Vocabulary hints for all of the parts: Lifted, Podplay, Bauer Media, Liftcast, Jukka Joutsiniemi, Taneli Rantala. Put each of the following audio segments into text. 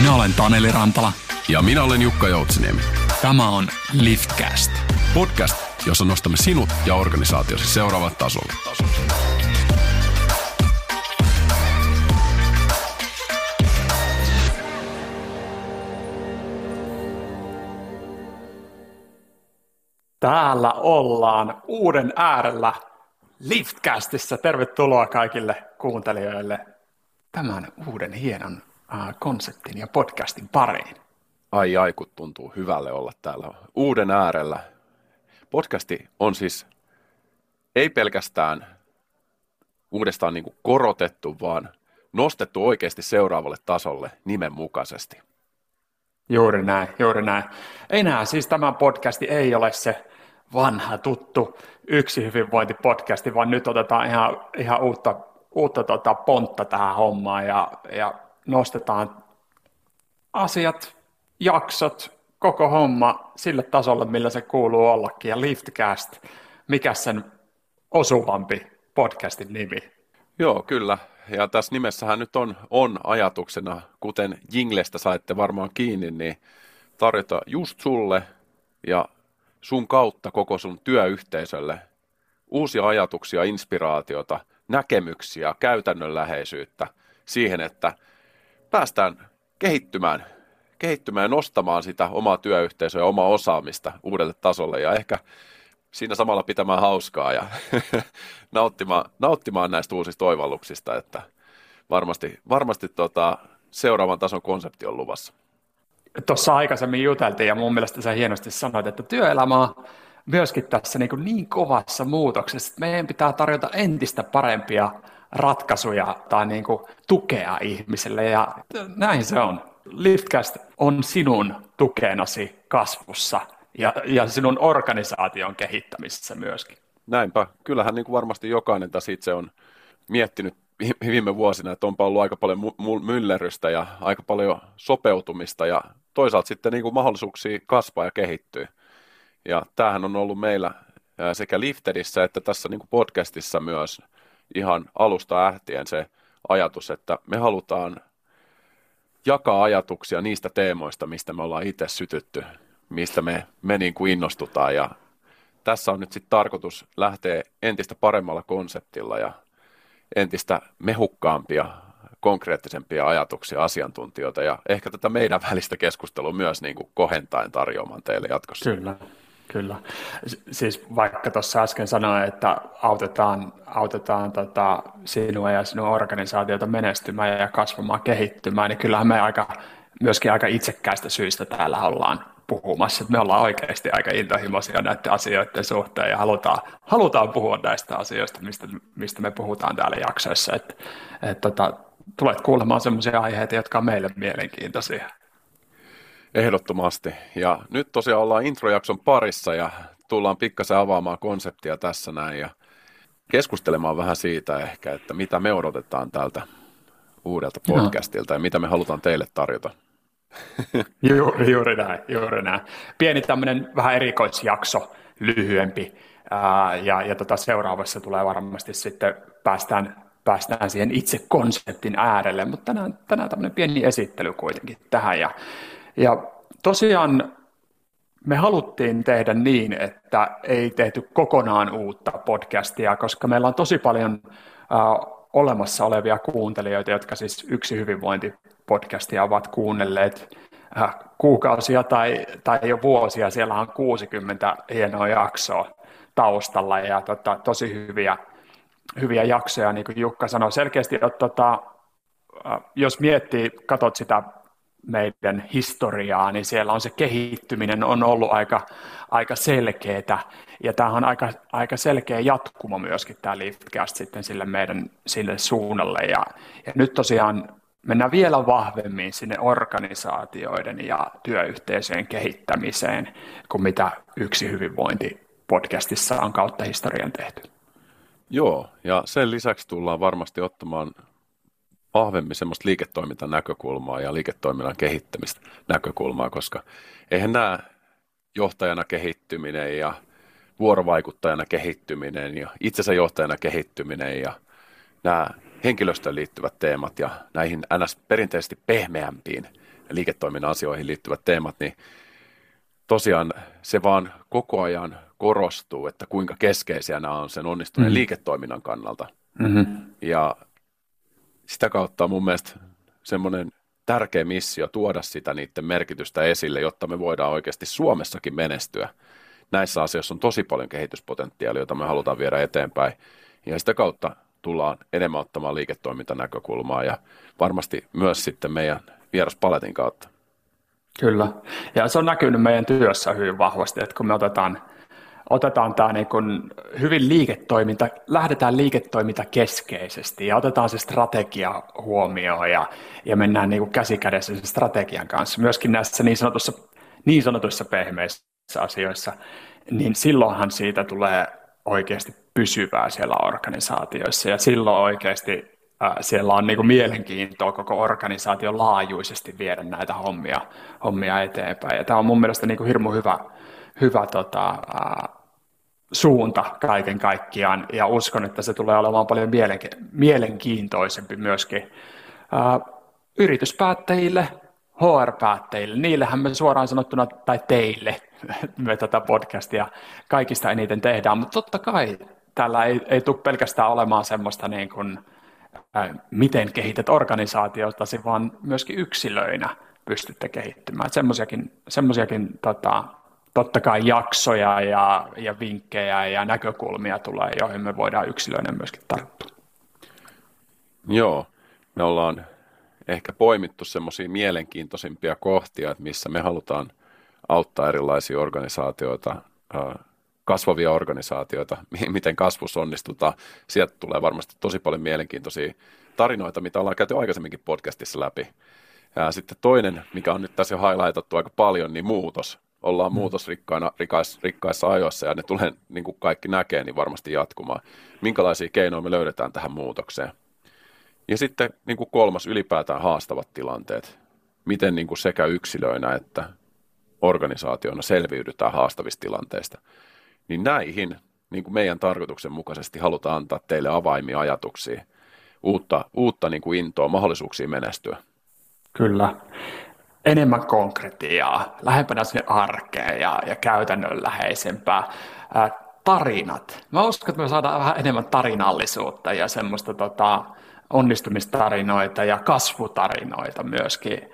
Minä olen Taneli Rantala. Ja minä olen Jukka Joutsiniemi. Tämä on Liftcast. Podcast, jossa nostamme sinut ja organisaatiosi seuraavalle tasolle. Täällä ollaan uuden äärellä Liftcastissa. Tervetuloa kaikille kuuntelijoille tämän uuden hienon konseptin ja podcastin pariin. Ai kun tuntuu hyvälle olla täällä uuden äärellä. Podcasti on siis ei pelkästään uudestaan niin kuin korotettu, vaan nostettu oikeasti seuraavalle tasolle nimenmukaisesti. Juuri näin. Enää siis tämä podcasti ei ole se vanha tuttu yksi hyvinvointipodcasti, vaan nyt otetaan ihan uutta pontta tähän hommaan ja nostetaan asiat, jaksot, koko homma sille tasolle, millä se kuuluu ollakin. Ja Liftcast, mikä sen osuvampi podcastin nimi? Joo, kyllä. Ja tässä nimessähän nyt on ajatuksena, kuten jinglestä saitte varmaan kiinni, niin tarjota just sulle ja sun kautta koko sun työyhteisölle uusia ajatuksia, inspiraatiota, näkemyksiä, käytännönläheisyyttä siihen, että päästään kehittymään ja nostamaan sitä omaa työyhteisöä ja omaa osaamista uudelle tasolle ja ehkä siinä samalla pitämään hauskaa ja nauttimaan näistä uusista oivalluksista, että varmasti seuraavan tason konsepti on luvassa. Tuossa aikaisemmin juteltiin ja mun mielestä sä hienosti sanoit, että työelämä on myöskin tässä niin kovassa muutoksessa, että meidän pitää tarjota entistä parempia ratkaisuja tai niin kuin tukea ihmiselle ja näin se on. Liftcast on sinun tukenasi kasvussa ja sinun organisaation kehittämisessä myöskin. Näinpä. Kyllähän niin kuin varmasti jokainen tässä itse on miettinyt viime vuosina, että onpa ollut aika paljon myllerrystä ja aika paljon sopeutumista ja toisaalta sitten niin kuin mahdollisuuksia kasvaa ja kehittyä. Ja tämähän on ollut meillä sekä Liftedissä että tässä niin kuin podcastissa myös ihan alusta lähtien se ajatus, että me halutaan jakaa ajatuksia niistä teemoista, mistä me ollaan itse sytytty, mistä me niin kuin innostutaan. Ja tässä on nyt sitten tarkoitus lähteä entistä paremmalla konseptilla ja entistä mehukkaampia, konkreettisempia ajatuksia asiantuntijoita ja ehkä tätä meidän välistä keskustelua myös niin kuin kohentaen tarjoamaan teille jatkossa. Kyllä. Siis vaikka tuossa äsken sanoin, että autetaan sinua ja sinun organisaatiota menestymään ja kasvamaan, kehittymään, niin kyllähän me myöskin aika itsekkäistä syistä täällä ollaan puhumassa. Me ollaan oikeasti aika intohimoisia näiden asioiden suhteen ja halutaan puhua näistä asioista, mistä me puhutaan täällä jaksoissa. Tulet kuulemaan sellaisia aiheita, jotka on meille mielenkiintoisia. Ehdottomasti. Ja nyt tosiaan ollaan introjakson parissa ja tullaan pikkasen avaamaan konseptia tässä näin ja keskustelemaan vähän siitä ehkä, että mitä me odotetaan tältä uudelta podcastilta ja mitä me halutaan teille tarjota. Juuri näin. Pieni tämmöinen vähän erikoisjakso, lyhyempi ja seuraavassa tulee varmasti sitten päästään siihen itse konseptin äärelle, mutta tänään tämmöinen pieni esittely kuitenkin tähän ja tosiaan me haluttiin tehdä niin, että ei tehty kokonaan uutta podcastia, koska meillä on tosi paljon olemassa olevia kuuntelijoita, jotka siis yksi hyvinvointipodcastia ovat kuunnelleet kuukausia tai jo vuosia. Siellä on 60 hienoa jaksoa taustalla ja tosi hyviä jaksoja, niin kuin Jukka sanoi. Selkeästi, että jos miettii, katsot sitä meidän historiaa, niin siellä on se kehittyminen on ollut aika selkeätä ja tämähän on aika selkeä jatkuma myöskin tämä Liftcast sitten sille meidän sille suunnalle ja nyt tosiaan mennään vielä vahvemmin sinne organisaatioiden ja työyhteisöjen kehittämiseen kuin mitä yksi hyvinvointipodcastissa on kautta historian tehty. Joo, ja sen lisäksi tullaan varmasti ottamaan vahvemmin semmoista liiketoiminnan näkökulmaa ja liiketoiminnan kehittämistä näkökulmaa, koska eihän nämä johtajana kehittyminen ja vuorovaikuttajana kehittyminen ja itsensä johtajana kehittyminen ja nämä henkilöstöön liittyvät teemat ja näihin ns. Perinteisesti pehmeämpiin liiketoiminnan asioihin liittyvät teemat, niin tosiaan se vaan koko ajan korostuu, että kuinka keskeisiä nämä on sen onnistuneen liiketoiminnan kannalta. Mm-hmm. Ja sitä kautta on mun mielestä semmoinen tärkeä missio tuoda sitä niiden merkitystä esille, jotta me voidaan oikeasti Suomessakin menestyä. Näissä asioissa on tosi paljon kehityspotentiaalia, jota me halutaan viedä eteenpäin. Ja sitä kautta tullaan enemmän ottamaan liiketoimintanäkökulmaa ja varmasti myös sitten meidän vieraspaletin kautta. Kyllä. Ja se on näkynyt meidän työssä hyvin vahvasti, että kun me otetaan tämä niin kuin hyvin liiketoiminta, lähdetään liiketoiminta keskeisesti ja otetaan se strategia huomioon ja mennään niin kuin käsi kädessä sen strategian kanssa. Myöskin näissä niin sanotuissa pehmeissä asioissa, niin silloinhan siitä tulee oikeasti pysyvää siellä organisaatioissa ja silloin oikeasti siellä on niin kuin mielenkiintoa koko organisaation laajuisesti viedä näitä hommia eteenpäin. Ja tämä on mun mielestä niin kuin hirmu hyvä suunta kaiken kaikkiaan, ja uskon, että se tulee olemaan paljon mielenkiintoisempi myöskin yrityspäättäjille, HR-päättäjille, niillähän me suoraan sanottuna, tai teille, me tätä podcastia kaikista eniten tehdään, mutta totta kai täällä ei tule pelkästään olemaan semmoista niin kuin, miten kehität organisaatiotasi, vaan myöskin yksilöinä pystytte kehittymään, semmoisiakin totta kai jaksoja ja vinkkejä ja näkökulmia tulee, joihin me voidaan yksilöinä myöskin tarttua. Joo, me ollaan ehkä poimittu semmoisia mielenkiintoisimpia kohtia, että missä me halutaan auttaa erilaisia organisaatioita, kasvavia organisaatioita, miten kasvussa onnistutaan. Sieltä tulee varmasti tosi paljon mielenkiintoisia tarinoita, mitä ollaan käyty aikaisemminkin podcastissa läpi. Ja sitten toinen, mikä on nyt tässä jo highlightattu aika paljon, niin muutos. Ollaan muutosrikkaina, rikkaissa ajoissa ja ne tulee, niin kuin kaikki näkee, niin varmasti jatkumaan. Minkälaisia keinoja me löydetään tähän muutokseen? Ja sitten niin kuin kolmas, ylipäätään haastavat tilanteet. Miten niin kuin sekä yksilöinä että organisaationa selviydytään haastavista tilanteista. Niin näihin niin kuin meidän tarkoituksen mukaisesti halutaan antaa teille avaimia ajatuksia, uutta niin kuin intoa, mahdollisuuksia menestyä. Kyllä. Enemmän konkretiaa, lähempänä sinne arkeen ja käytännönläheisempää. Tarinat. Mä uskon, että me saadaan vähän enemmän tarinallisuutta ja semmoista onnistumistarinoita ja kasvutarinoita myöskin.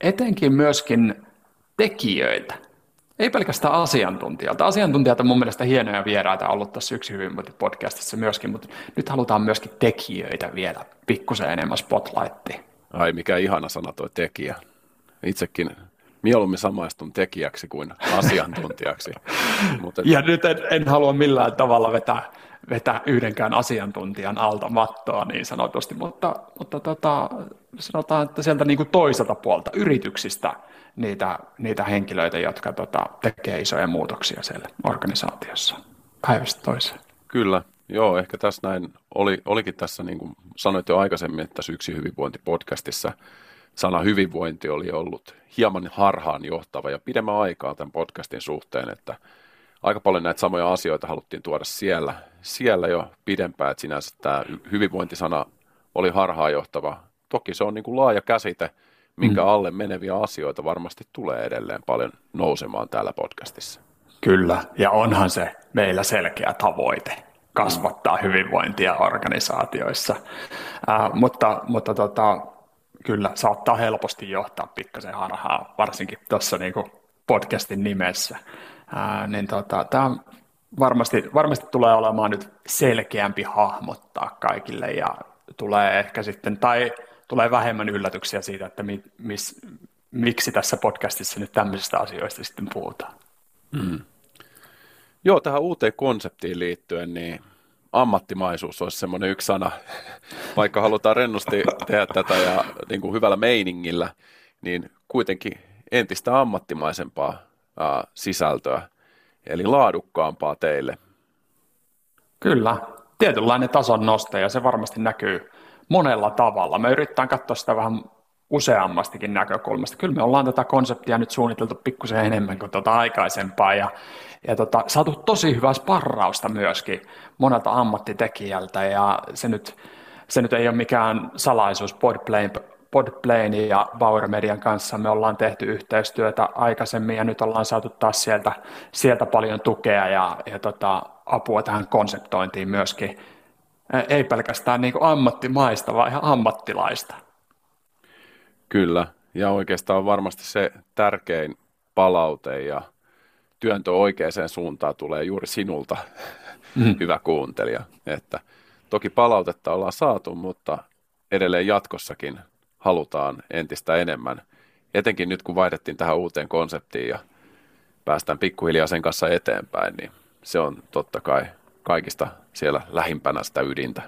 Etenkin myöskin tekijöitä. Ei pelkästään asiantuntijalta. Asiantuntijalta on mun mielestä hienoja vieraita ollut tässä Yksi hyvinvointipodcastissa myöskin, mutta nyt halutaan myöskin tekijöitä vielä pikkusen enemmän spotlightiin. Ai, mikä ihana sana toi tekijä. Itsekin mieluummin samaistun tekijäksi kuin asiantuntijaksi. Ja nyt en halua millään tavalla vetää yhdenkään asiantuntijan alta mattoa niin sanotusti, mutta sanotaan, että sieltä niin kuin toiselta puolta yrityksistä niitä henkilöitä, jotka tekee isoja muutoksia siellä organisaatiossa päivästä toiseen. Kyllä. Joo, ehkä tässä näin olikin tässä, niin kuin sanoit jo aikaisemmin, että tässä Yksi hyvinvointipodcastissa sana hyvinvointi oli ollut hieman harhaan johtava ja pidemmän aikaa tämän podcastin suhteen, että aika paljon näitä samoja asioita haluttiin tuoda siellä jo pidempään, että sinänsä tämä hyvinvointisana oli harhaan johtava. Toki se on niin kuin laaja käsite, minkä alle meneviä asioita varmasti tulee edelleen paljon nousemaan täällä podcastissa. Kyllä, ja onhan se meillä selkeä tavoite. Kasvattaa hyvinvointia organisaatioissa, mutta kyllä saattaa helposti johtaa pikkasen harhaa, varsinkin tuossa niinku podcastin nimessä. Tämä varmasti tulee olemaan nyt selkeämpi hahmottaa kaikille ja tulee ehkä sitten, tai tulee vähemmän yllätyksiä siitä, että miksi tässä podcastissa nyt tämmöisistä asioista sitten puhutaan. Mm. Joo, tähän uuteen konseptiin liittyen, niin ammattimaisuus olisi semmoinen yksi sana, vaikka halutaan rennosti tehdä tätä ja niin kuin hyvällä meiningillä, niin kuitenkin entistä ammattimaisempaa sisältöä, eli laadukkaampaa teille. Kyllä, tietynlainen tason nosto ja se varmasti näkyy monella tavalla. Me yritetään katsoa sitä vähän useammastakin näkökulmasta. Kyllä me ollaan tätä konseptia nyt suunniteltu pikkusen enemmän kuin aikaisempaa ja saatu tosi hyvää sparrausta myöskin monelta ammattitekijältä ja se nyt ei ole mikään salaisuus. Podplayn Podplayn ja Bauer Median kanssa me ollaan tehty yhteistyötä aikaisemmin ja nyt ollaan saatu taas sieltä paljon tukea ja apua tähän konseptointiin myöskin. Ei pelkästään niin kuin ammattimaista, vaan ihan ammattilaista. Kyllä, ja oikeastaan varmasti se tärkein palaute ja työntö oikeaan suuntaan tulee juuri sinulta, hyvä kuuntelija. Että toki palautetta ollaan saatu, mutta edelleen jatkossakin halutaan entistä enemmän. Etenkin nyt, kun vaihdettiin tähän uuteen konseptiin ja päästään pikkuhiljaa sen kanssa eteenpäin, niin se on totta kai kaikista siellä lähimpänä sitä ydintä.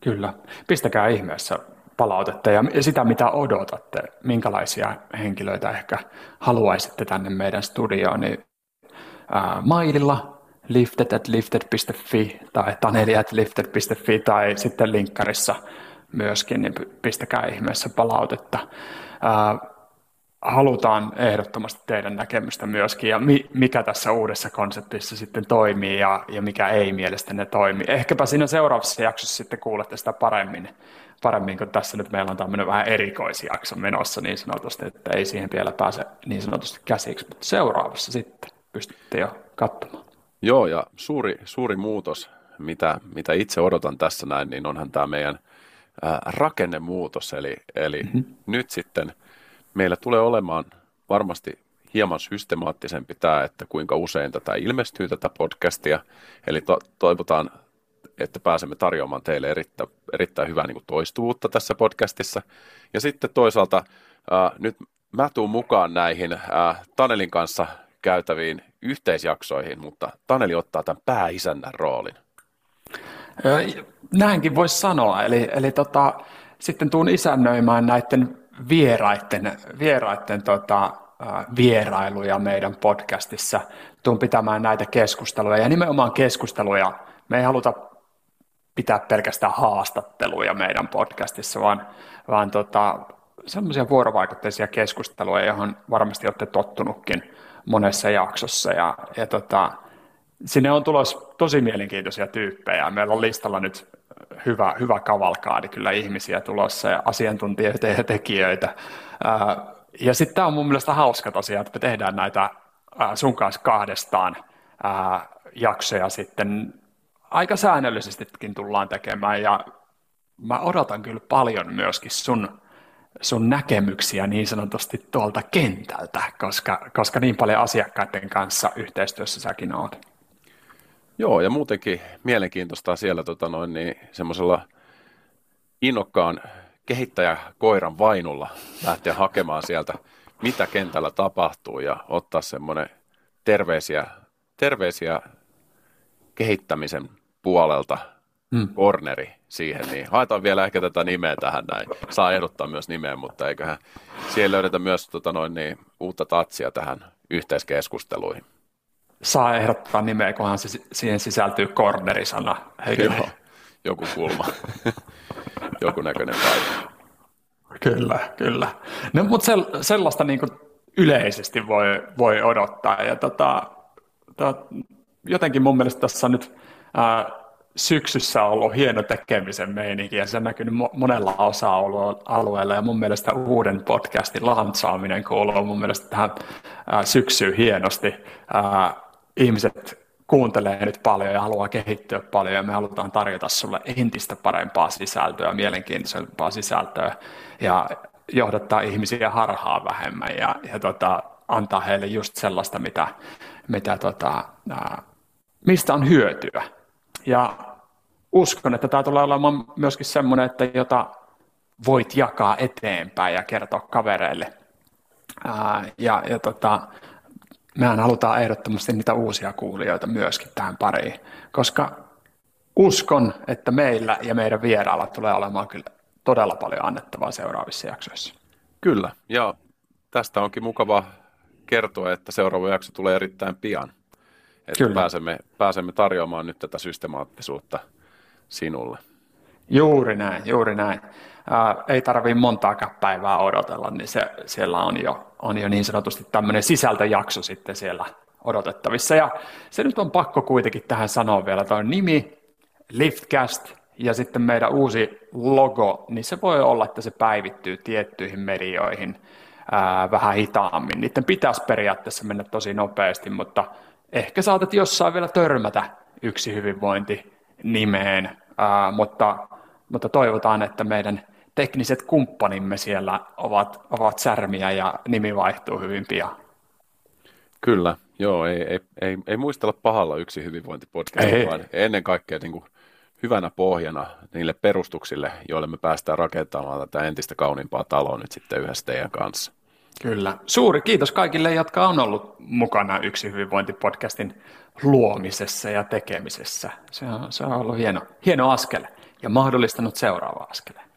Kyllä. Pistäkää ihmeessä palautetta ja sitä, mitä odotatte, minkälaisia henkilöitä ehkä haluaisitte tänne meidän studioon, niin maililla lifted@lifted.fi tai taneli@lifted.fi tai sitten linkkarissa myöskin, niin pistäkää ihmeessä palautetta. Halutaan ehdottomasti teidän näkemystä myöskin ja mikä tässä uudessa konseptissa sitten toimii ja mikä ei mielestäni toimi. Ehkäpä siinä seuraavassa jaksossa sitten kuulette sitä paremmin, kun tässä nyt meillä on tämmöinen vähän erikoisjakso menossa niin sanotusti, että ei siihen vielä pääse niin sanotusti käsiksi, mutta seuraavassa sitten pystytte jo katsomaan. Joo, ja suuri muutos, mitä itse odotan tässä näin, niin onhan tämä meidän rakennemuutos, eli nyt sitten meillä tulee olemaan varmasti hieman systemaattisempi tämä, että kuinka usein tätä ilmestyy tätä podcastia, eli toivotaan, että pääsemme tarjoamaan teille erittäin hyvää niin kuin toistuvuutta tässä podcastissa. Ja sitten toisaalta nyt mä tuun mukaan näihin Tanelin kanssa käytäviin yhteisjaksoihin, mutta Taneli ottaa tämän pääisännän roolin. Näinkin voisi sanoa, eli sitten tuun isännöimään näiden vieraiden vierailuja meidän podcastissa, tuun pitämään näitä keskusteluja ja nimenomaan keskusteluja. Me ei haluta pitää pelkästään haastatteluja meidän podcastissa, vaan semmoisia vuorovaikutteisia keskusteluja, johon varmasti olette tottunutkin monessa jaksossa ja sinne on tulossa tosi mielenkiintoisia tyyppejä. Meillä on listalla nyt hyvä kavalkaadi kyllä ihmisiä tulossa ja asiantuntijoita ja tekijöitä. Ja sitten tämä on mun mielestä hauska tosiaan, että me tehdään näitä sun kanssa kahdestaan jaksoja sitten aika säännöllisestikin tullaan tekemään ja mä odotan kyllä paljon myöskin sun näkemyksiä niin sanotusti tuolta kentältä, koska niin paljon asiakkaiden kanssa yhteistyössä säkin oot. Joo, ja muutenkin mielenkiintoista siellä semmoisella innokkaan kehittäjäkoiran vainulla lähteä hakemaan sieltä, mitä kentällä tapahtuu ja ottaa semmoinen terveisiä kehittämisen puolelta corneri siihen, niin haetaan vielä ehkä tätä nimeä tähän näin. Saa ehdottaa myös nimeä, mutta eiköhän siihen löydetä myös uutta tatsia tähän yhteiskeskusteluihin. Saa ehdottaa nimeä, kunhan siihen sisältyy corneri-sana. Joo, joku kulma, joku näköinen paikka. Kyllä. No, mutta sellaista niin kuin yleisesti voi odottaa ja jotenkin mun mielestä tässä on nyt syksyssä on ollut hieno tekemisen meininki ja se näkyy monella osa-alueella ja mun mielestä uuden podcastin lantsaaminen kuuluu mun mielestä tähän syksyyn hienosti. Ihmiset kuuntelee nyt paljon ja haluaa kehittyä paljon ja me halutaan tarjota sulle entistä parempaa sisältöä, mielenkiintoisempaa sisältöä ja johdattaa ihmisiä harhaa vähemmän ja antaa heille just sellaista, mistä on hyötyä. Ja uskon, että tämä tulee olemaan myöskin semmoinen, että jota voit jakaa eteenpäin ja kertoa kavereille. Mehän halutaan ehdottomasti niitä uusia kuulijoita myöskin tähän pariin, koska uskon, että meillä ja meidän vierailla tulee olemaan kyllä todella paljon annettavaa seuraavissa jaksoissa. Kyllä, ja tästä onkin mukava kertoa, että seuraava jakso tulee erittäin pian. Että pääsemme tarjoamaan nyt tätä systemaattisuutta sinulle. Juuri näin. Ei tarvii montaakaan päivää odotella, niin siellä on jo niin sanotusti tämmöinen sisältöjakso sitten siellä odotettavissa. Ja se nyt on pakko kuitenkin tähän sanoa vielä tuo nimi, Liftcast, ja sitten meidän uusi logo, niin se voi olla, että se päivittyy tiettyihin medioihin vähän hitaammin. Niiden pitäisi periaatteessa mennä tosi nopeasti, mutta ehkä saatat jossain vielä törmätä yksi hyvinvointi nimeen, mutta toivotaan, että meidän tekniset kumppanimme siellä ovat särmiä ja nimi vaihtuu hyvin pian. Kyllä, joo, ei muistella pahalla yksi hyvinvointipodcast, vaan ennen kaikkea niin kuin hyvänä pohjana niille perustuksille, joille me päästään rakentamaan tätä entistä kauniimpaa taloa nyt sitten yhdessä teidän kanssa. Kyllä. Suuri kiitos kaikille, jotka on ollut mukana yksi hyvinvointipodcastin luomisessa ja tekemisessä. Se on ollut hieno askel ja mahdollistanut seuraava askel.